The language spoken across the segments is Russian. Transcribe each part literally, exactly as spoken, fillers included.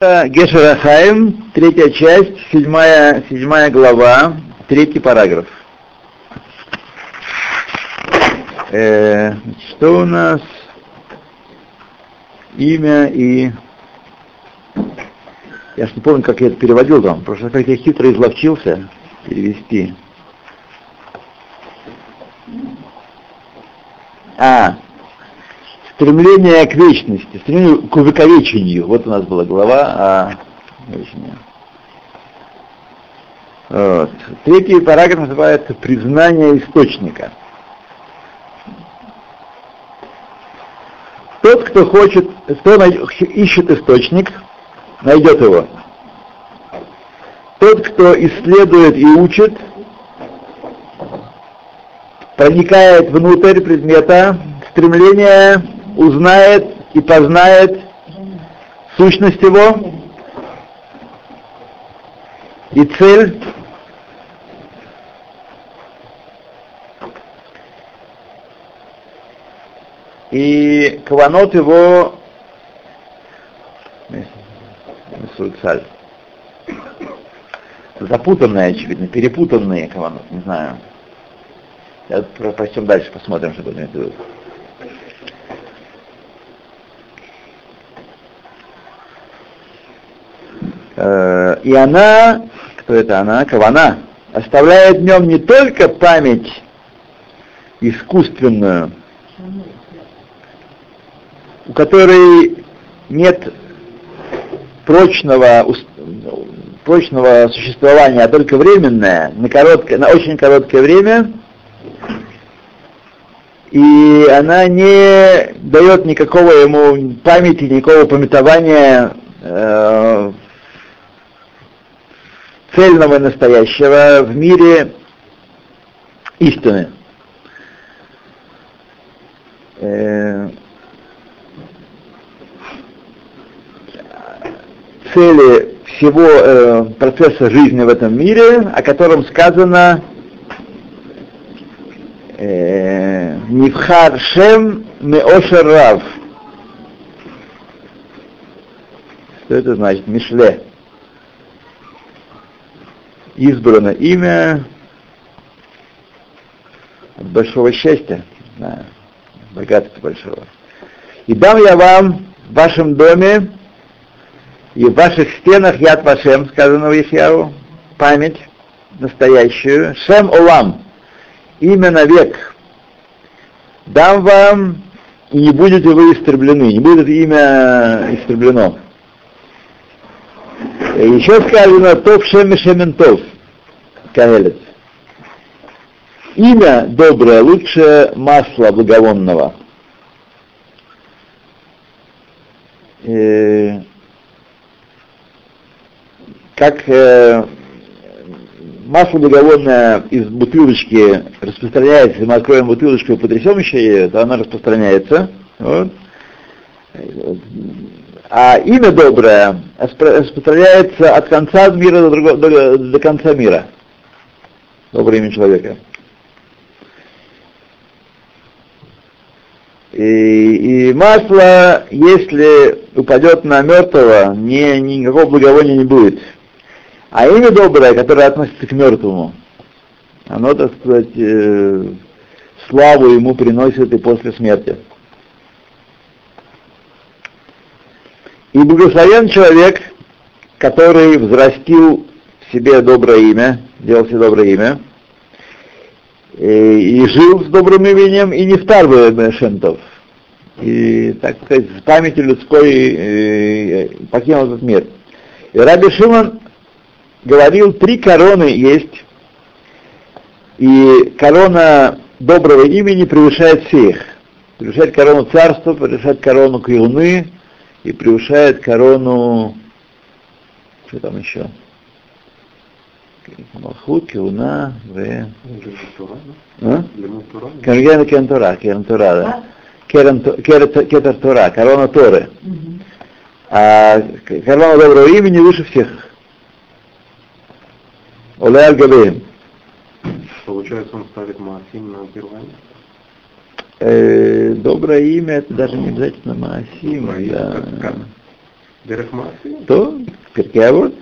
Геша Рахаим, третья часть, седьмая, седьмая глава, третий параграф. Э, что у нас? Имя и... Я же не помню, как я это переводил там, просто как я хитро изловчился перевести. А... Стремление к вечности, стремление к увековечению. Вот у нас была глава о... Вот. Третий параграф называется «Признание источника». Тот, кто хочет, кто ищет источник, найдет его. Тот, кто исследует и учит, проникает внутрь предмета, стремление узнает и познает сущность его и цель, и каванот его запутанные, очевидно, перепутанные каванот, не знаю. Пройдем дальше, посмотрим, что будет. И она, кто это она, кавана, оставляет в нем не только память искусственную, у которой нет прочного, прочного существования, а только временное, на, короткое, на очень короткое время, и она не дает никакого ему памяти, никакого памятования э, цельного настоящего в мире истины. Э, цели всего э, процесса жизни в этом мире, о котором сказано Нивхар Шем Меошер Рав. Что это значит? Мишле. Избрано имя от большого счастья, да, богатства большого. И дам я вам в вашем доме и в ваших стенах Яд Вашем, сказано в Ишиягу, память настоящую, Шем Олам, имя навек. Дам вам, и не будете вы истреблены, не будет имя истреблено. Еще сказано Тов Шем Шемен Тов, Каэлет. Имя доброе, лучше масла благовонного. Э, как... Э, масло благовонное из бутылочки распространяется, если мы откроем бутылочку и потрясем еще ее, то оно распространяется. Вот. А имя доброе распространяется от конца мира до, другого, до, до конца мира. Доброе имя человека. И, и масло, если упадет на мертвого, ни, никакого благовония не будет. А имя доброе, которое относится к мертвому, оно, так сказать, э, славу ему приносит и после смерти. И благословен человек, который взрастил в себе доброе имя, делал себе доброе имя, и, и жил с добрым именем, и не втарвывая шентов. И, так сказать, с памятью людской покинул этот мир. И Раби Шимон говорил, три короны есть, и корона доброго имени превышает всех. Превышает корону царства, превышает корону каюны и превышает корону... Что там еще? Малхут, каюна, в... А? Кергена Кентора, Керентора, да. Кетартора, корона Торы. А корона доброго имени выше всех. Олег Галеем. Получается, он ставит маасим на убивание? Э, доброе имя, это даже не обязательно маасим. Да. то перкеавод,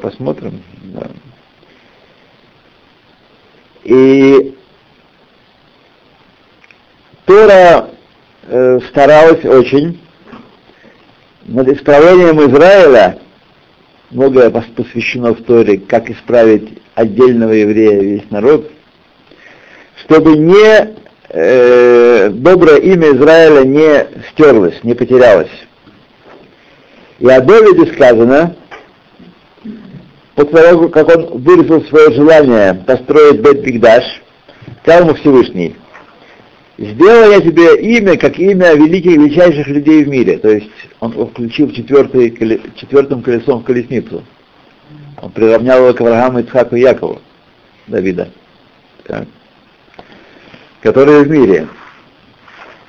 посмотрим. Да. И Тора э, старалась очень над исправлением Израиля. Многое посвящено в Торе, как исправить отдельного еврея весь народ, чтобы не э, доброе имя Израиля не стерлось, не потерялось. И о Давиде сказано, после того, как он выразил свое желание построить Бет-Микдаш, сказал ему Всевышний: «Сделай я тебе имя, как имя великих, величайших людей в мире». То есть он включил четвертый, четвертым колесом в колесницу. Он приравнял его к Аврааму, Ицхаку и Якову, Давида, так, которые в мире.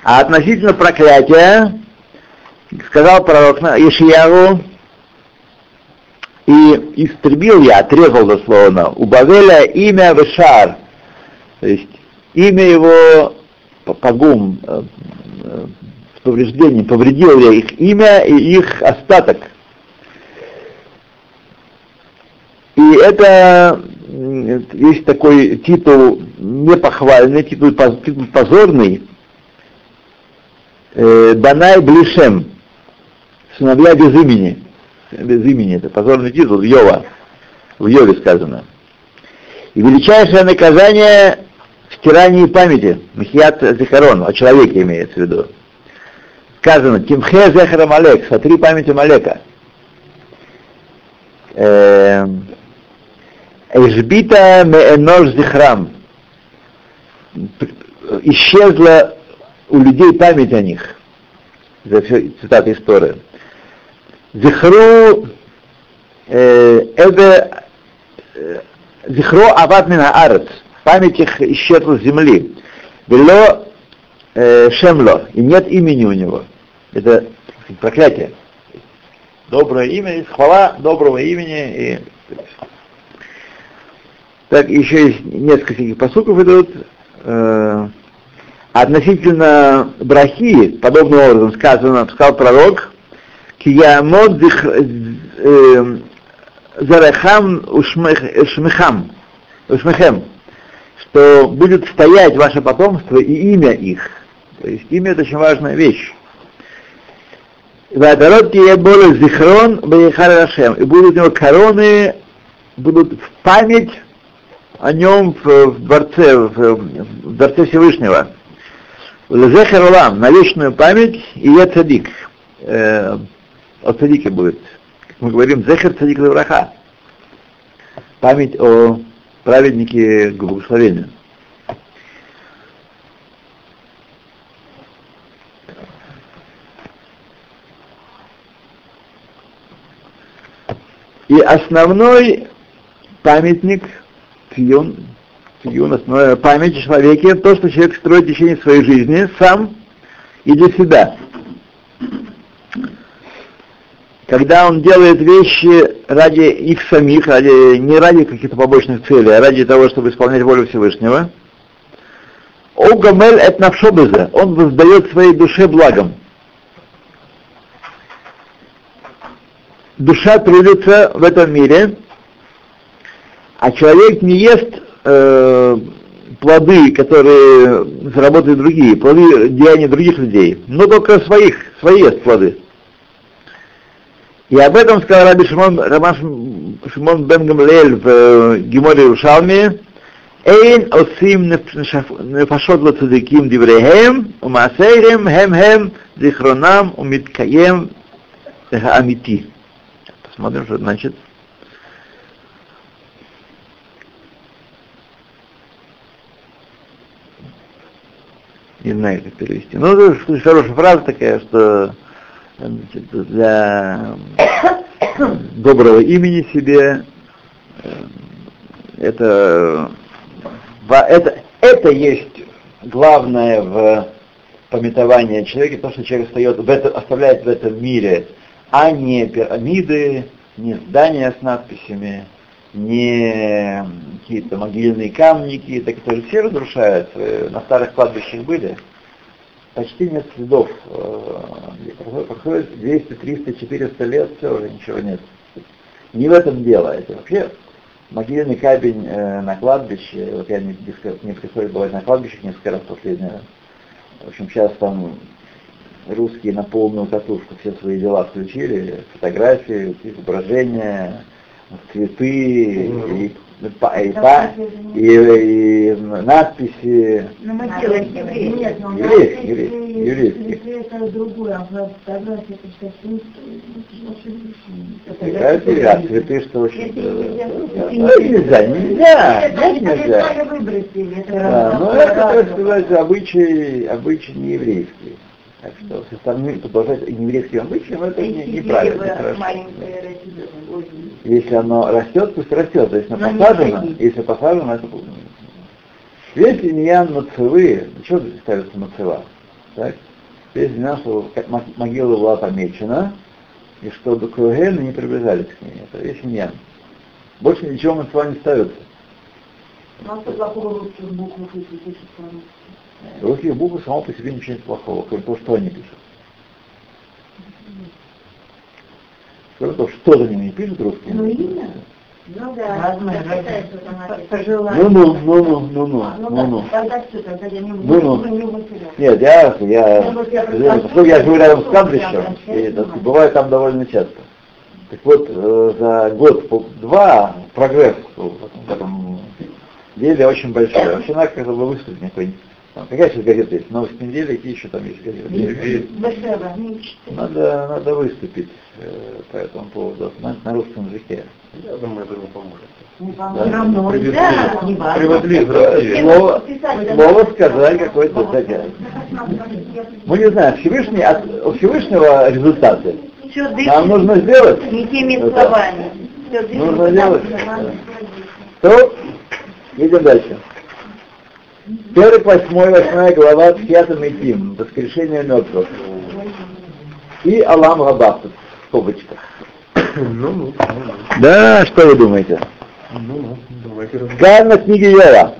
А относительно проклятия сказал пророк Ишиягу: «И истребил я, отрезал дословно, у Бавеля имя Вешар». То есть имя его Пагум, с повреждением, повредил я их имя и их остаток. И это есть такой титул непохвальный, титул позорный, Банай Блишем, сыновья без имени. Без имени, это позорный титул, в Йова, в Йове сказано. И величайшее наказание — стирание памяти, мхиат зехарон, о человеке имеется в виду. Сказано: «Тимхе зехара малек», сотри память Малека. «Эжбита меэнож зехрам», исчезла у людей память о них. Это все цитаты истории. «Зехру эвэ зехро ават мин аарец», память их исчезла с земли. «Вело шемло», и нет имени у него. Это проклятие. Доброе имя, хвала доброго имени. И... Так, еще есть несколько таких пасуков идут. Относительно брахи, подобным образом сказано, сказал пророк: «Киямот зарехам ушмехам», ушмехем, что будет стоять ваше потомство и имя их. То есть имя — это очень важная вещь. И будет у него короны, будут в память о нем в, в дворце, в, в дворце Всевышнего. Лезехер улам, на вечную память, и я цадик. Э, о цадике будет. Как мы говорим, зехер цадик левраха. Память о праведники к благословению. И основной памятник, цьюн, цьюн, основная память о человеке, то, что человек строит в течение своей жизни сам и для себя. Когда он делает вещи ради их самих, ради, не ради каких-то побочных целей, а ради того, чтобы исполнять волю Всевышнего, «Огамель эт навшобезе», он воздает своей душе благом. Душа трудится в этом мире, а человек не ест э, плоды, которые заработали другие, плоды деяний других людей, но только своих, свои ест плоды. И об этом сказал Раби Шимон, Шимон бен Гамлиэль в Геморе Иерушалми: «Эйн осим нефашот лацадиким диврехем, умасейрем хем-хем зихронам умиткаем амити». Посмотрим, что это значит. Не знаю, как перевести. Ну, это хорошая фраза такая, что... для доброго имени себе это, это, это есть главное в памятовании человека, то, что человек встает, в это, оставляет в этом мире, а не пирамиды, не здания с надписями, не какие-то могильные камни, которые все разрушаются, на старых кладбищах были. почти нет следов. Проходит двести, триста, четыреста лет, все уже ничего нет. Не в этом дело. Это вообще могильный камень на кладбище. Вот я не, не приходит бывать на кладбище несколько раз в последний раз. В общем, сейчас там русские на полную катушку все свои дела включили. Фотографии, изображения, цветы, и, и, и, и, и надписи. Но мы делаем еврейские. Еврейские, еврейские. Это другое, а фотографии это фотографии, а цветы, что очень... Нельзя, нельзя, нельзя. Ну это, так сказать, обычаи не еврейские. Так что со стороны продолжать еврейским обычаем, это неправильно. Если оно растет, пусть растет. Если оно посажено, если посажено, это будет. Весь иньян мацевы, что здесь ставится мацева? Так? Весь иньян, что могила была помечена, и чтобы коэны не приближались к ней. Это весь иньян. Больше ничего мацева не ставится. Масса плохого русских букв, если пишется по-русски. Русские буквы само по себе ничего нет плохого, кроме того, что они пишут. Кроме того, что за ними не пишут русские. Ну именно. Ну да. Ну ну ну ну ну ну ну ну. Тогда что, тогда я не буду. Нет, я я поскольку я живу рядом с кладбищем, и бываю там довольно часто. Так вот за год-два прогресс в этом деле очень большой. Вообще надо как-то выставить какой-нибудь. Какая сейчас газета есть? «Новость недели», какие еще там есть газеты? Надо, надо выступить э, по этому поводу на, на русском языке. Я думаю, это не поможет. Не поможет. Да. Приводили в Россию. Слово, слово сказали какое-то загадка. Мы не знаем, Всевышний, от Всевышнего результаты нам нужно сделать. Не теми словами. Нужно делать. То, идем дальше. Перек восьмой, восьмая глава Тхиат Метим, воскрешение мертвых. И Алам Габах в скобочках. Да, что вы думаете? Сказано в книге Вера.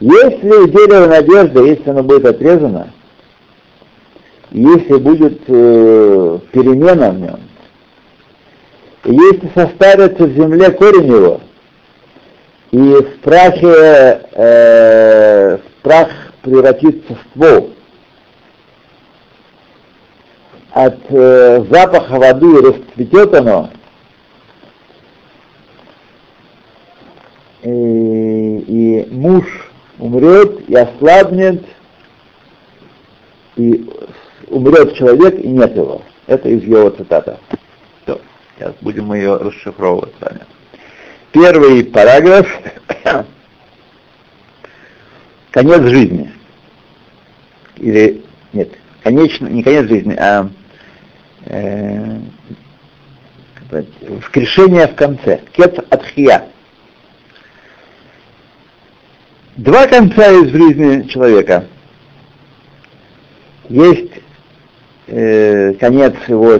Если у дерева надежда, если оно будет отрезано, если будет э, перемена в нем, если состарится в земле корень его, и в прахе э, в прах превратится в ствол. От э, запаха воды расцветет оно, и, и муж умрет, и ослабнет, и умрет человек, и нет его. Это из его цитата. Все, сейчас будем мы ее расшифровывать с вами. Первый параграф, конец жизни, или, нет, конечно, не конец жизни, а э, воскрешение в конце, кец адхия. Два конца из жизни человека. Есть э, конец его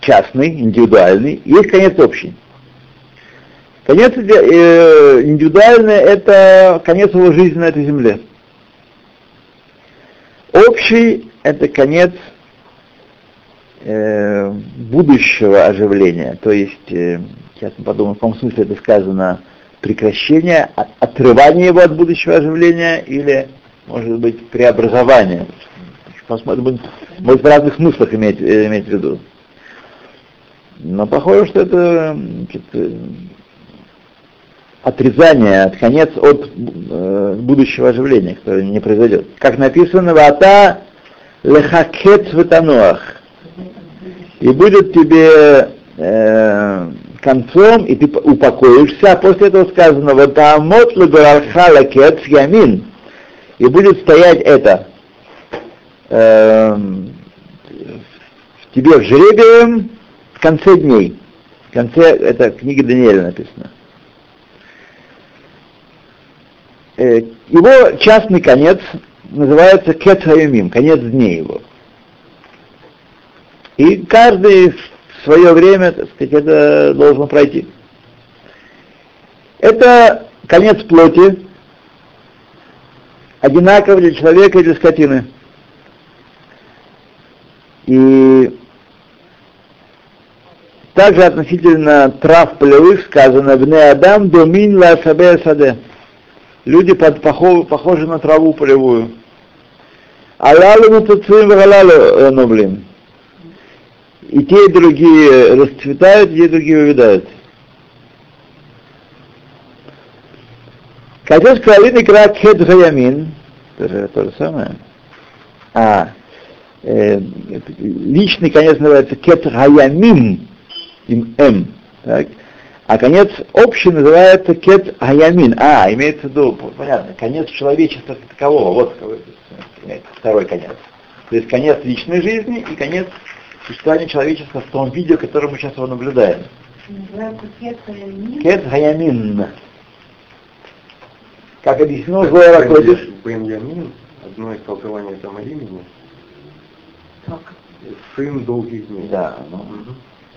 частный, индивидуальный, и есть конец общий. Конец э, индивидуальный — это конец его жизни на этой земле. Общий — это конец э, будущего оживления. То есть, э, сейчас мы подумаем, в каком смысле это сказано, прекращение, от, отрывание его от будущего оживления или, может быть, преобразование. Посмотрим, может, в разных смыслах иметь, иметь в виду. Но похоже, что это... это отрезание, от конец от э, будущего оживления, которое не произойдет. Как написано, «Вата лехакет ветануах». И будет тебе э, концом, и ты упокоишься. После этого сказано, «Ватаамот лебарарха лакет ямин». И будет стоять это э, в тебе в жребии в конце дней. В конце, это книга Даниила написано. Его частный конец называется Кец Хаюмим, конец дней его. И каждый в свое время, так сказать, это должно пройти. Это конец плоти, одинаково для человека и для скотины. И также относительно трав полевых сказано: «Бне Адам домин ла сабе саде». Люди под, похожи, похожи на траву полевую. «Алалу мутацуим вагалалу ноблим». И те, и другие расцветают, и те, и другие увядают. Катюш Калин играет Хед Хаямин. Это то же самое. А, э, личный конец называется Хед Хаямин. Им М. Так. А конец общий называется Кет Хаямин. А, имеется в виду, понятно, конец человечества как такового. Вот второй конец. То есть конец личной жизни и конец существования человечества в том виде, которое мы сейчас его наблюдаем. Называется Кет Хаямин. Кет Хаямин. Как объяснил Зоа Ракойдаш. Беньямин, одно из толкований этого имени. Так. Сын долгих дней. Да. Ну, угу.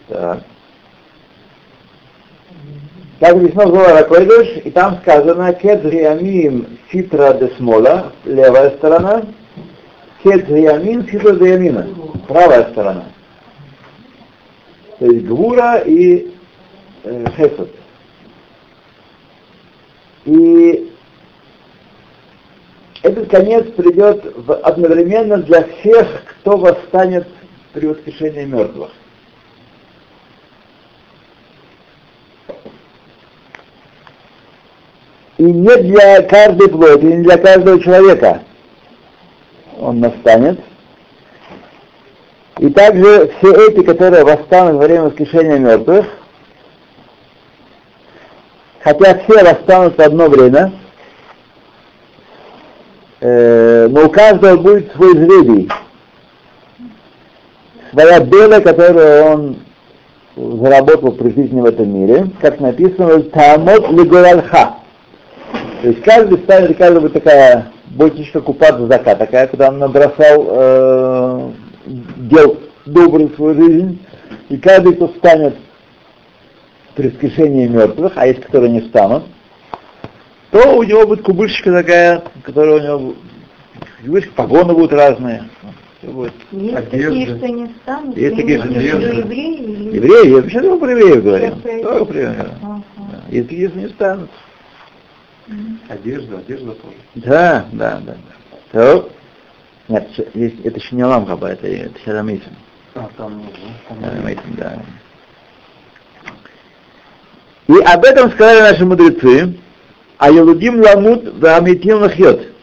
Так. Как объяснил Зоа Ракойдаш, и там сказано: «Кет Хаямин ситра де смола», левая сторона, «Кет Хаямин ситра де ямина», правая сторона. То есть гвура и э, хесед. И этот конец придет одновременно для всех, кто восстанет при воскрешении мертвых. И не для каждой плоти, не для каждого человека он настанет. И также все эти, которые восстанут во время воскрешения мертвых, хотя все восстанут в одно время, но у каждого будет свой жребий, своя доля, которую он заработал при жизни в этом мире, как написано, «Таамот легоральха». То есть каждый станет, каждый будет такая бочечка купат-зака, такая, куда он набросал, э, дел добрую свою жизнь, и каждый, кто встанет при воскрешении мертвых, а есть, которые не встанут, то у него будет кубышечка такая, которая у него кубышка, погоны будут разные. Будет. Есть такие, что не встанут? Есть такие, что не встанут. Евреи? Евреи? Я вообще только про евреев говорю. Только про евреев. Есть такие, что не встанут. Одежда, одежда тоже. Да, да, да. То. Нет, это еще не Ламхаба, это Херамитин. А, там нет. Херамитин, да. И об этом сказали наши мудрецы. А Елудим ламут да амитим лахьет.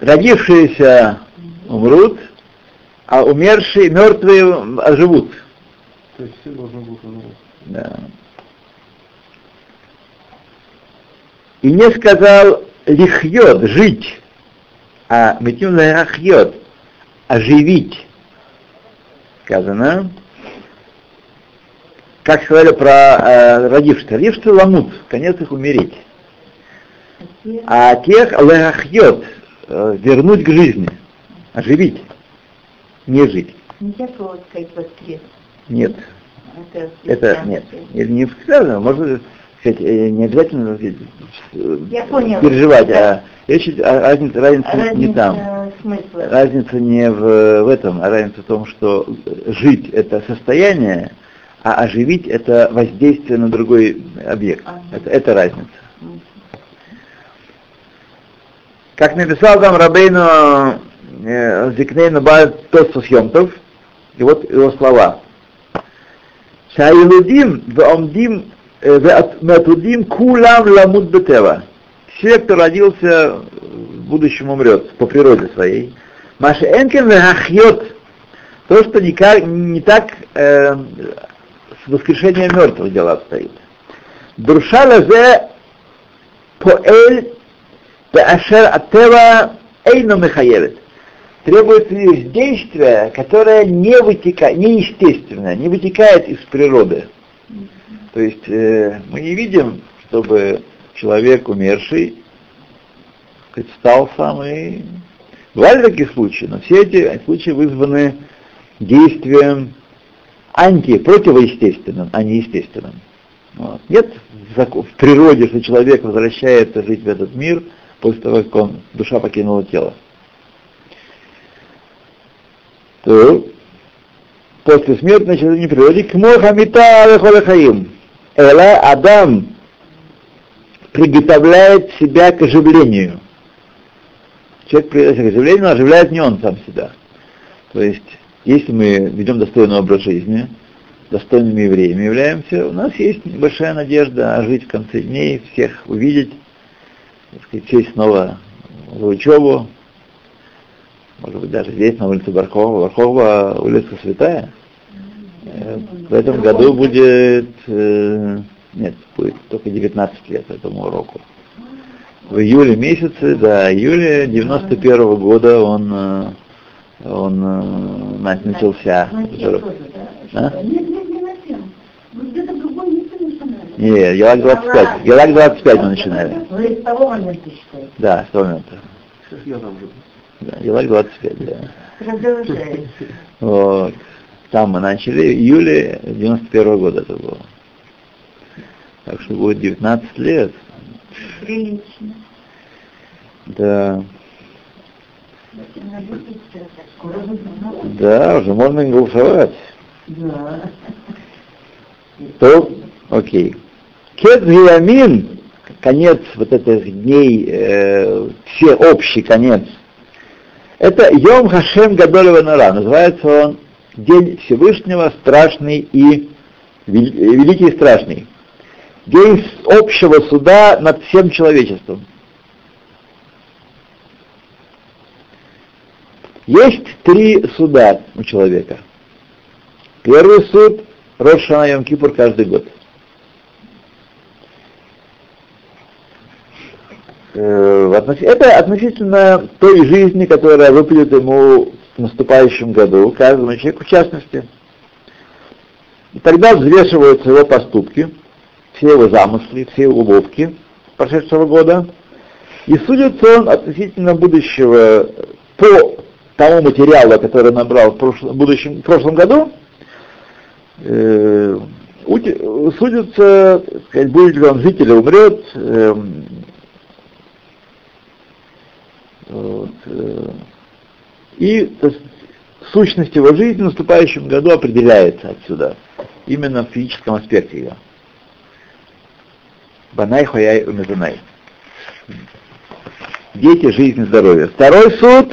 Родившиеся умрут, а умершие, мертвые оживут. То есть все должны будут умереть. Да. И не сказал лихьет, жить, а митим лахьет, оживить. Сказано. Как сказали про э, родившихся, родившихся ламут, конец их умереть. А тех лехьет, э, вернуть к жизни, оживить, не жить. Нельзя слово сказать воскрес. Нет. Это, это нет. Это не сказано, можно сказать, не обязательно я понял, переживать, да. А речь, а, разница, разница, разница не там. Смысла. Разница не в, в этом, а разница в том, что жить это состояние, а оживить — это воздействие на другой объект. Ага. Это, это разница. Ага. Как написал там Рабейну Зикней Баал а-Тосс Съемтов, и вот его слова. «Шаилудим ваомдим ватудим кулам ламут бетева». Все, кто родился, в будущем умрет по природе своей. «Маши энкен вахьет». То, что не, не так... Э, с воскрешением мертвых дела обстоит. Друшала зе поэль беашер атева эйно мехаевит. Требуется лишь действие, которое не вытекает, неестественное, не вытекает из природы. То есть э, мы не видим, чтобы человек умерший встал сам и... Бывали такие случаи, но все эти случаи вызваны действием анти, противоестественным, а не естественным. Вот. Нет, в природе, что человек возвращается жить в этот мир после того, как он, душа покинула тело. То после смерти, значит, не приводит к Мохаммита Алехолехаим. Эла Адам приготовляет себя к оживлению. Человек приготовляет к оживлению, но оживляет не он сам себя. То есть, если мы ведем достойный образ жизни, достойными евреями являемся, у нас есть небольшая надежда жить в конце дней, всех увидеть, так сказать, сесть снова за учебу, может быть, даже здесь, на улице Бархова. Бархова улица Святая. В этом году будет... Нет, будет только девятнадцать лет этому уроку. В июле месяце, да, июля девяносто первого года он, он начался. А? Нет, Гелак двадцать пять. Гелак двадцать пять мы начинали. Вы с того момента считаете? Да, с того момента. Сейчас я там живу. Да, Гелак двадцать пять, да. Продолжается. Вот. Там мы начали, в июле девяносто первого года это было. Так что будет девятнадцать лет. Прилично. Да. Да, уже можно голосовать. Да. То, окей. Кедгиамин, конец вот этих дней, э, всеобщий конец. Это Йом Хашем Гадоль Ванара, называется он День Всевышнего, страшный и великий и страшный. День общего суда над всем человечеством. Есть три суда у человека. Первый суд — Рош ха-Шана Йом-Кипур каждый год. Это относительно той жизни, которая выпадет ему в наступающем году, каждому человеку в частности. И тогда взвешиваются его поступки, все его замыслы, все его уловки прошедшего года. И судится он относительно будущего по тому материалу, который набрал в прошлом, будущем, в прошлом году. Э, судится, так сказать, будет ли он жить или умрет, э, Вот. И есть, сущность его жизни в наступающем году определяется отсюда, именно в физическом аспекте ее. Банай, хуяй, умезунай. Дети, жизнь, здоровье. Второй суд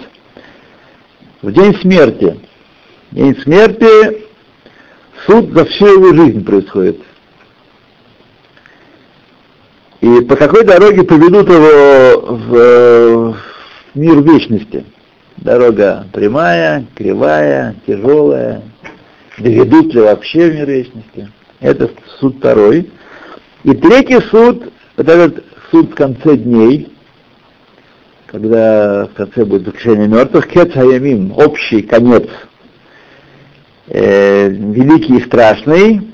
в день смерти. В день смерти суд за всю его жизнь происходит. И по какой дороге поведут его в мир вечности. Дорога прямая, кривая, тяжелая. Доведут ли вообще в мир вечности? Это суд второй. И третий суд, вот этот суд в конце дней, когда в конце будет воскрешение мертвых, кец хаямим, общий конец, э, великий и страшный.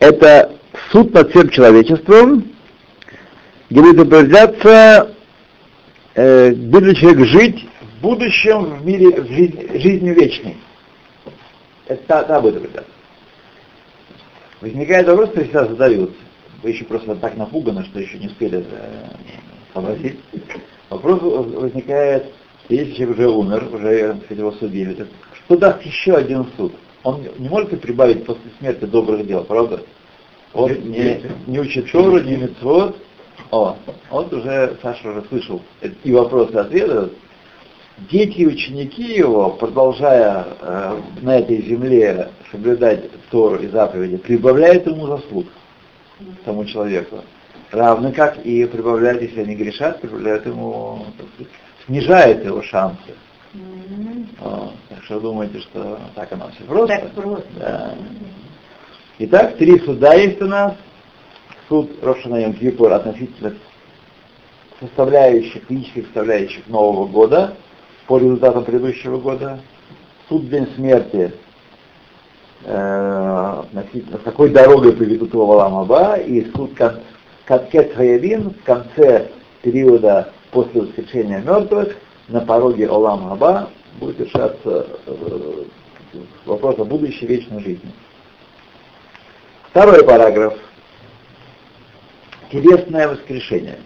Это суд над всем человечеством, где будет определяться, будет ли человек жить в будущем в мире, в жизни, жизни вечной. Это та будет определяться. Возникает вопрос, который всегда задаются. Вы еще просто так напуганы, что еще не успели сообразить. Вопрос возникает, если человек уже умер, уже его судили, что даст еще один суд? Он не может прибавить после смерти добрых дел, правда? Он не, не учит Тору, не мицвот. О, вот уже Саша уже слышал и вопросы, и ответы. Дети и ученики его, продолжая э, на этой земле соблюдать Тору и заповеди, прибавляют ему заслуг, тому человеку. Равно как и прибавляют, если они грешат, прибавляют ему, снижает его шансы. Mm-hmm. О, так что думаете, что так оно все просто? Так просто. Да. Итак, три суда есть у нас. Суд Рош ха-Шана Йом-Кипур относительно составляющих, физических составляющих нового года по результатам предыдущего года. Суд День Смерти э, относительно какой дорогой приведут его в Олам Аба, и суд кат, Кет Хаявин в конце периода после воскрешения мертвых на пороге Олам Аба будет решаться э, вопрос о будущей вечной жизни. Второй параграф. телесное воскрешение.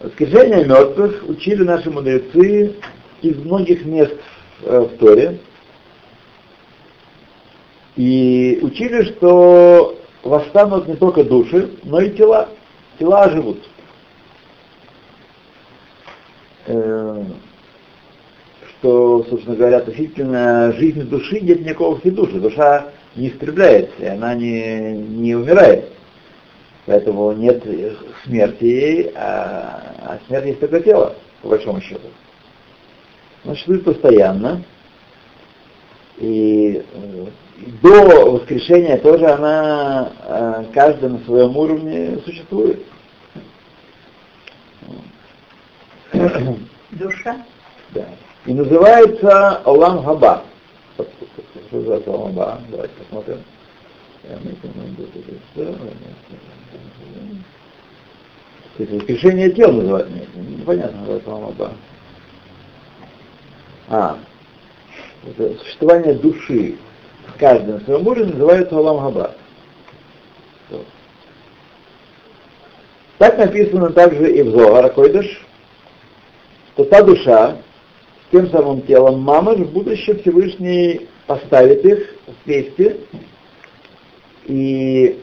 Воскрешение мертвых учили наши мудрецы из многих мест в Торе. И учили, что восстанут не только души, но и тела. Тела оживут. Что, собственно говоря, относительно жизни души нет никакого всей души. Душа не истребляется, и она не, не умирает. Поэтому нет смерти ей, а, а смерть есть только тело, по большому счету. Она существует постоянно. И до воскрешения тоже она, каждая на своем уровне, существует. Душа? Да. И называется Олам Хаба. Что называется Олам Хаба? Давайте посмотрим. То есть воскрешение тел называют? Непонятно, называется Олам Хаба. А. Это существование души в каждом своем уровне называется Олам Хаба. Так написано также и в Зоа Ракойдаш, что та душа, тем самым телом мамаш, в будущем Всевышний поставит их вместе и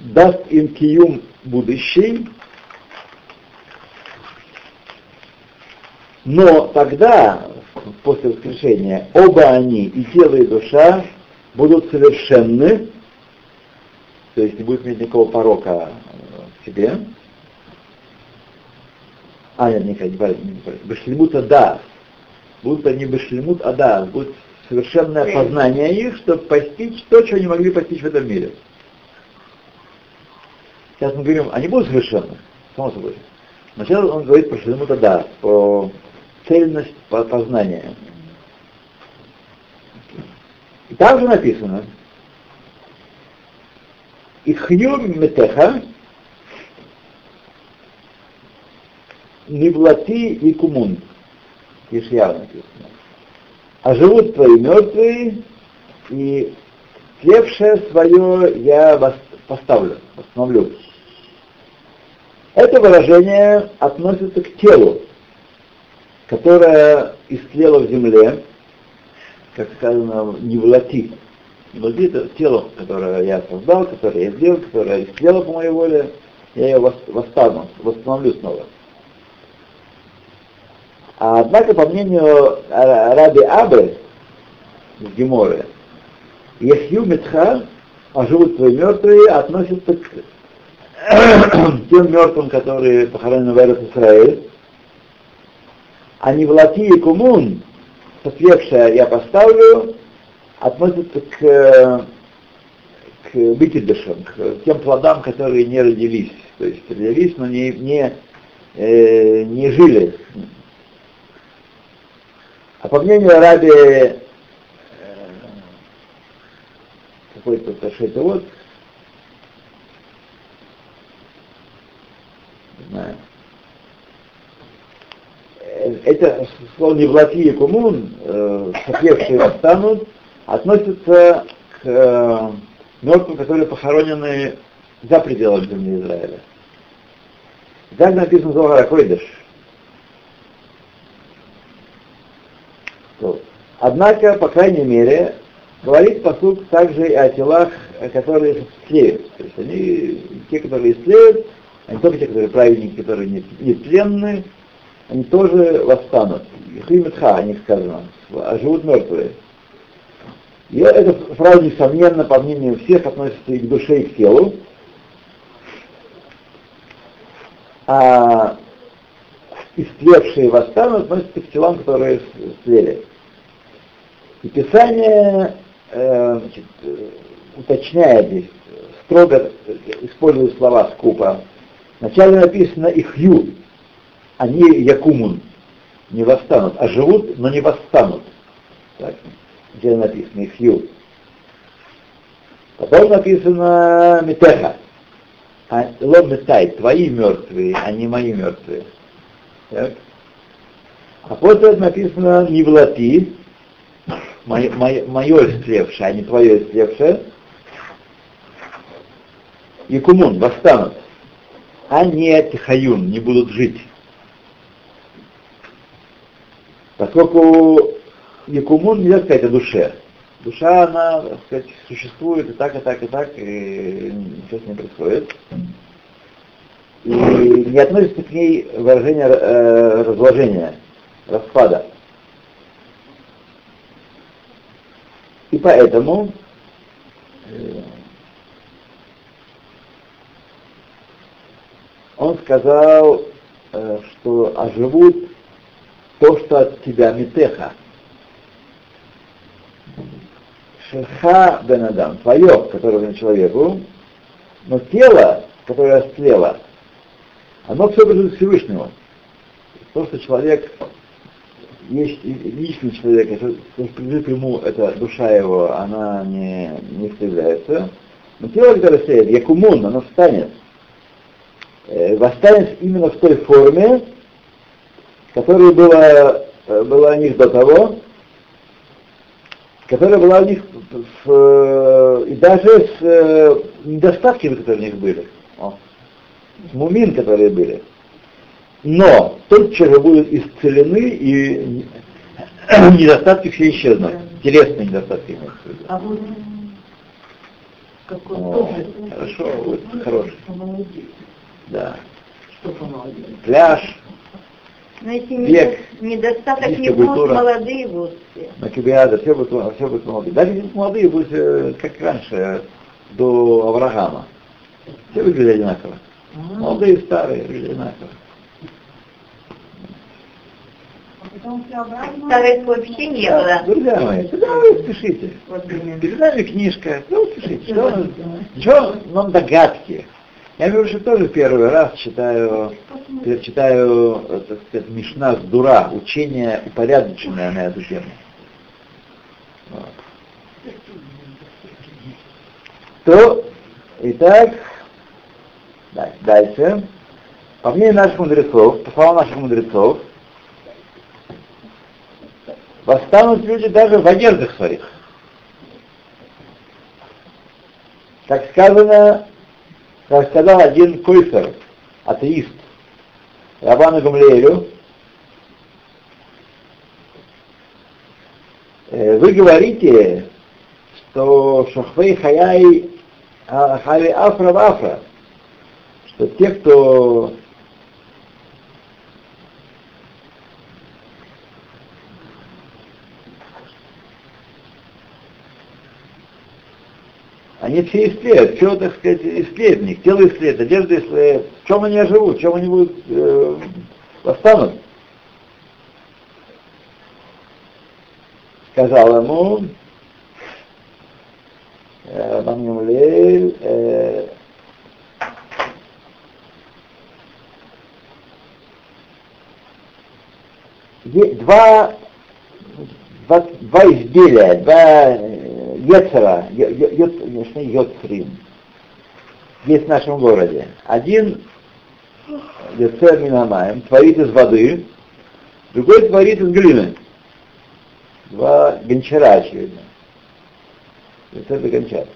даст им киюм будущий. Но тогда, после воскрешения, оба они, и тело, и душа, будут совершенны, то есть не будет иметь никакого порока в себе. А, нет, никак, не правильно. Бешлемут Адас. Будут они Бешлемут Адас. Будет совершенное познание их, чтобы постичь то, чего не могли постичь в этом мире. Сейчас мы говорим, они будут совершенны, само собой. Но сейчас он говорит про Шлемут Адас, про цельность познания. И там же написано: Ихню метеха, Невлати и кумун. Ишиягу написано. А живут твои мертвые, и тлевшее свое я поставлю, восстановлю. Это выражение относится к телу, которое истлело в земле, как сказано, невлати. Невлати — это тело, которое я создал, которое я сделал, которое истлело по моей воле, я его восстану, восстановлю снова. Однако, по мнению Раби Абы из Геморы, «Яхью метха, а живут твои мертвые» относятся к тем мертвым, которые похоронены в Эрец-Исраэль, а невлати и кумун, сослепшее я поставлю, относятся к, к битидышам, к тем плодам, которые не родились, то есть родились, но не, не, э, не жили. А по мнению Раби какой-то Ташейта, вот, не знаю, это слово «невлати и кумун», э, «сослепшие восстанут», относится к э, мертвым, которые похоронены за пределами земли Израиля. Так написано в Зоа Ракойдаш. Однако, по крайней мере, говорит посуд также и о телах, которые тлеют. То есть они, те, которые тлеют, они только те, которые праведники, которые не, не тленны, они тоже восстанут. Химитха, о них сказано, живут мертвые. И эта фраза, несомненно, по мнению всех, относится и к душе, и к телу. А истлевшие восстанут относятся к телам, которые стлели. И Писание э, значит, уточняет здесь, строго используя слова скупо. Вначале написано «ихью», а не «якумун», не восстанут, а живут, но не восстанут. Так, вначале написано «ихью». Потом написано «метеха», а, «лом метай», «твои мертвые», а не «мои мертвые». Так. А после написано «невлати», мое истлевшее, а не твое истлевшее. Якумун, восстанут, а не Тихаюн, не будут жить. Поскольку Якумун нельзя сказать о душе. Душа, она, так сказать, существует и так, и так, и так, и ничего с ней происходит. И не относится к ней выражение э, разложения, распада. И поэтому он сказал, э, что оживут то, что от тебя, Митеха. Шерха бенадам, твое, которое на человеку, но тело, которое растлело, оно все принадлежит Всевышнему. То, что человек, есть личный человек, то, что принадлежит ему, это душа его, она не, не вставляется. Но тело, которое стоит, якумун, оно встанет. Восстанет именно в той форме, которая была, была у них до того, которая была у них в, и даже с недостатками, которые у них были, с мумин, которые были. Но тотчас же будут исцелены, и недостатки все исчезнут, телесные недостатки. А вот какой тоже? Хорошо, вот хороший. Да. Что помолодел? Пляж. Но если век, недостаток не будут молодые вузы. На Кибиада, все будут, все будут молодые. Даже если молодые будут, как раньше, до Авраама. Все выглядят одинаково. А-а-а. Молодые и старые выглядят одинаково. Старых вообще не было. Друзья мои, куда вы спешите? Вот перед нами книжка, ну спешите. Что нам догадки? Я, говорю, тоже первый раз читаю, читаю, так сказать, Мишна с дура, учение упорядоченное на эту тему. Вот. То, итак, дальше. По мнению наших мудрецов, по словам наших мудрецов, восстанут люди даже в одеждах своих. Как сказано, как сказал один койфер, атеист, Рабану Гамлиэлю, вы говорите, что шахвей хаяй хали афра вафра, что те, кто они все исследуют, все, так сказать, исследуют в них, тело исследует, одежда исследует, в чем они оживут, в чем они будут э, восстанут. Сказал ему, э, Рабан Гамлиэль, э, два, два, два изделия, два Йецера, Йоцрин, есть в нашем городе. Один Йецер Минамаем творит из воды, другой творит из глины. Два гончара, очевидно. Йецер и гончар.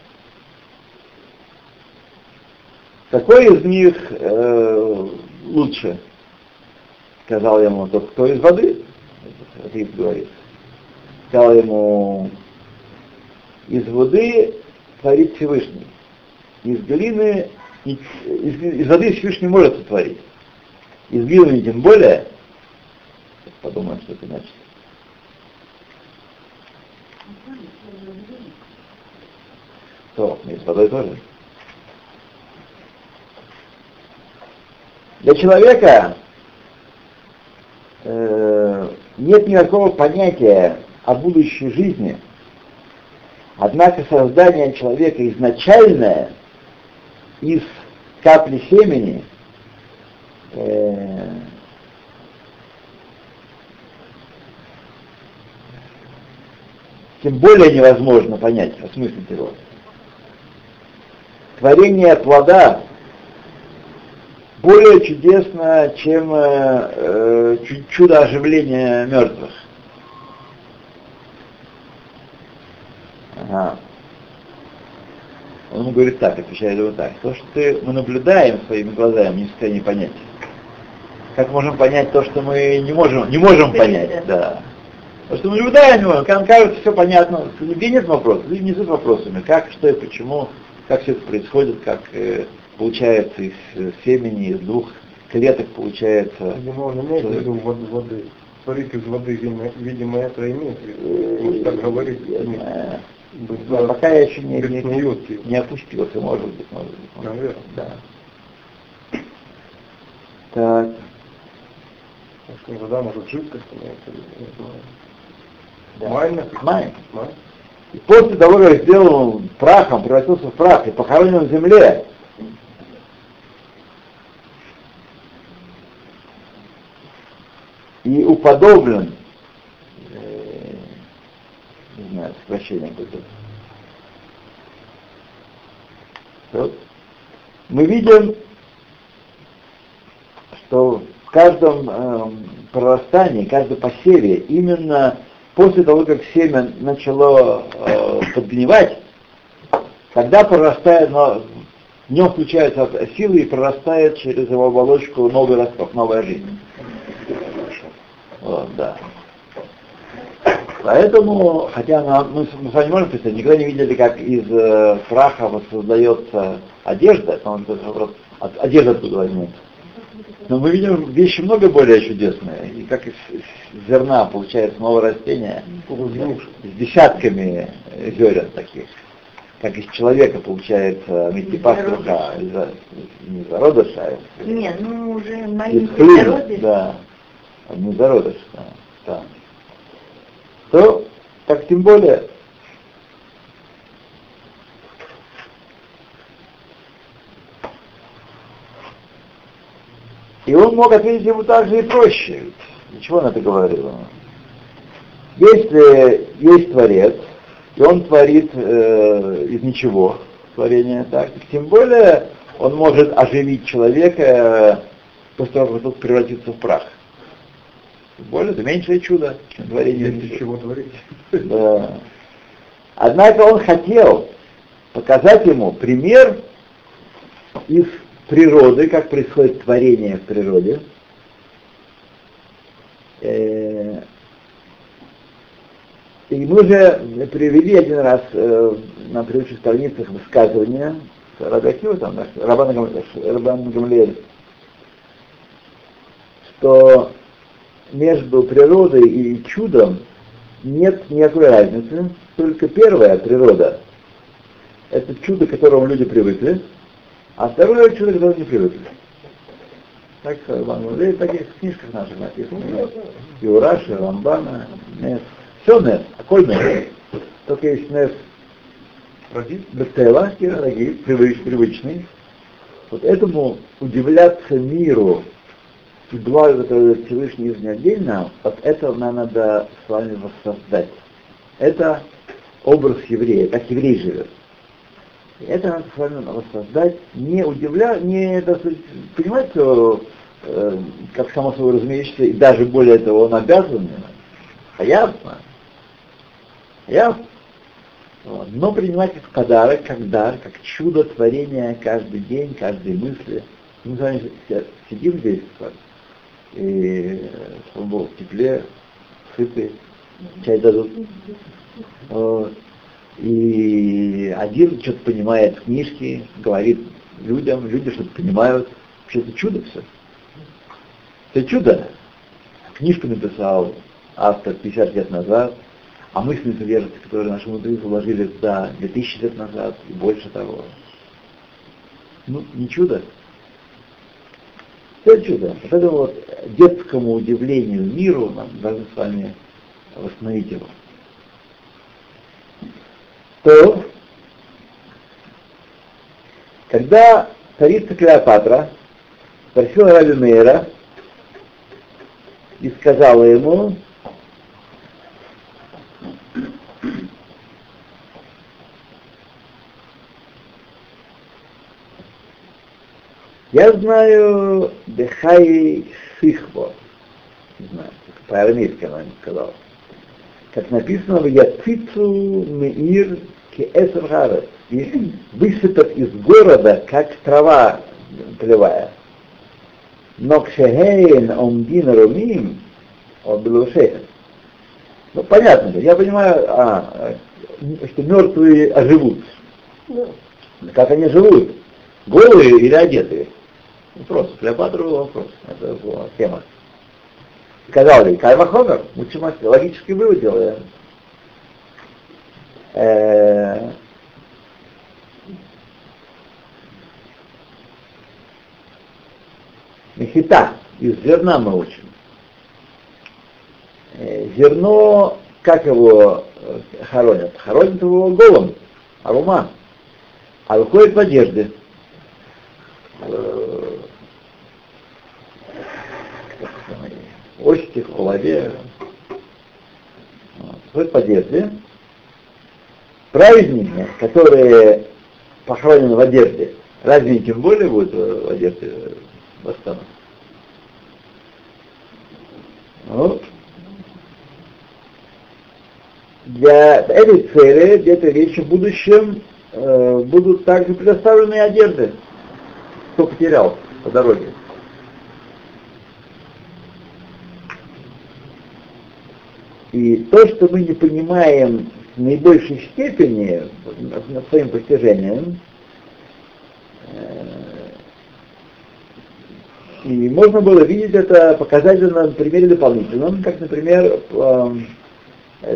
Какой из них э, лучше? Сказал ему тот, кто из воды, Риф говорит. Сказал ему, из воды творит Всевышний. Из глины, из, из воды Всевышний может сотворить. Из глины тем более. Подумаем, что это значит. То, из водой тоже. Для человека э, нет никакого понятия о будущей жизни. Однако создание человека изначальное, из капли семени, э, тем более невозможно понять, осмыслить его. Творение плода более чудесно, чем э, чудо оживления мертвых. Он говорит так, отвечает его так. То, что ты, мы наблюдаем своими глазами, не в состоянии понять. Как можем понять то, что мы не можем, не можем понять? Да. То, что мы наблюдаем, нам кажется, все понятно. Людей нет вопросов, люди не задают вопросами. Как, что и почему, как все это происходит, как э, получается из семени, из двух клеток получается... воды. Творить из воды, видимо, это имеет. Может так говорить. Да, пока я еще не, не, не, не опустился, может быть, может быть. Может. Наверное. Да. Так. Так что вода может жидкость становится. Да. Майна? Майна. Майна. И после того, как я сделал прахом, превратился в прах и похоронен в земле. И уподоблен. Не знаю, сокращение какое-то. Мы видим, что в каждом э, прорастании, каждой посеве, именно после того, как семя начало э, подгнивать, тогда прорастает, но в нем включаются силы и прорастает через его оболочку новый росток, новая жизнь. Вот, да. Поэтому, хотя нам, мы, мы с вами можем представить, никогда не видели, как из э, праха воссоздается одежда, там, просто, от, одежда тут возьмется. Но мы видим вещи много более чудесные, и как из, из зерна получается новое растение, с десятками зерен таких, как из человека получается митипаструха, не зародыш, а нет, ну уже маленький зародыш. Да, не зародыш, да, да. То, так тем более, и он мог ответить ему так же и проще. Для чего он это говорил? Если есть Творец, и он творит э, из ничего творение, так, тем более он может оживить человека, после того, как тот превратится в прах. Тем более, это меньшее чудо, чем творение. Нет чего творить. Да. Однако он хотел показать ему пример из природы, как происходит творение в природе. И мы уже привели один раз на предыдущих страницах высказывания Рабана Гамлиэль, что между природой и чудом нет никакой разницы, только первая природа — это чудо, к которому люди привыкли, а второе — чудо, к которому не привыкли. Так, в таких книжках наших написано. И у Раши, Ламбана, Нес. Все Нес, а коль Нес. Только есть Нес Достоеванский, дорогие, привычный. Вот этому удивляться миру и благо, которое Всевышний из него отдельно, от этого нам надо с вами воссоздать. Это образ еврея, как еврей живет. И это надо с вами воссоздать, не удивлять, не понимать, что, э, как само собой разумеется, и даже более того, он обязан, а ясно, а ясно. Вот. Но принимать это подарок, как дар, как чудо творения каждый день, каждой мысли. Мы с вами сидим здесь, и он был в тепле, сытый, чай дадут. Вот. И один что-то понимает в книжке, говорит людям, люди что-то понимают. Вообще это чудо все. Это чудо. Книжку написал автор пятьдесят лет назад, а мысли содержатся, которые наши мудрецы вложили за две тысячи лет назад и больше того. Ну, не чудо. Это чудо. Вот этому вот детскому удивлению миру нам должны с вами восстановить его. То, когда царица Клеопатра спросила Рабби Нейра и сказала ему, я знаю Дехай Сихво, не знаю, по-арамейски она ему сказала, как написано в Яцицу Меир и высыпят из города, как трава плевая. Но кшегейн омдин румим, он был ушейн. Ну, понятно, я понимаю, а, что мертвые оживут. Да. Как они живут? Голые или одетые? Вопрос. Клеопатра был вопрос. Это была тема. Сказал ли, Кайма Хомер, мучимастер, логический вывод делаем. Мехита, из зерна мы учим. Зерно, как его хоронят? Хоронят его голым, арума, а выходит в одежде. Очки в голове. Выходит в одежде. Праведники, которые похоронены в одежде, разве тем более будут в одежде восстанут? Вот. Для этой цели, для этой вещи в будущем э, будут также предоставлены одежды, кто потерял по дороге. И то, что мы не понимаем в наибольшей степени над своим постижением, э, и можно было видеть это показательно на примере дополнительном, как, например, э,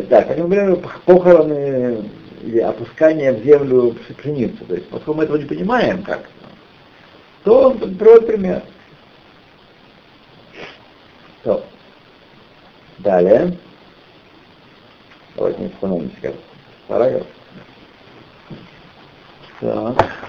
Да, как, например, похороны или опускание в землю пшеницы. То есть, поскольку мы этого не понимаем как-то, то он приводит пример. Все. Далее. Давайте не остановимся, как параграф. Так.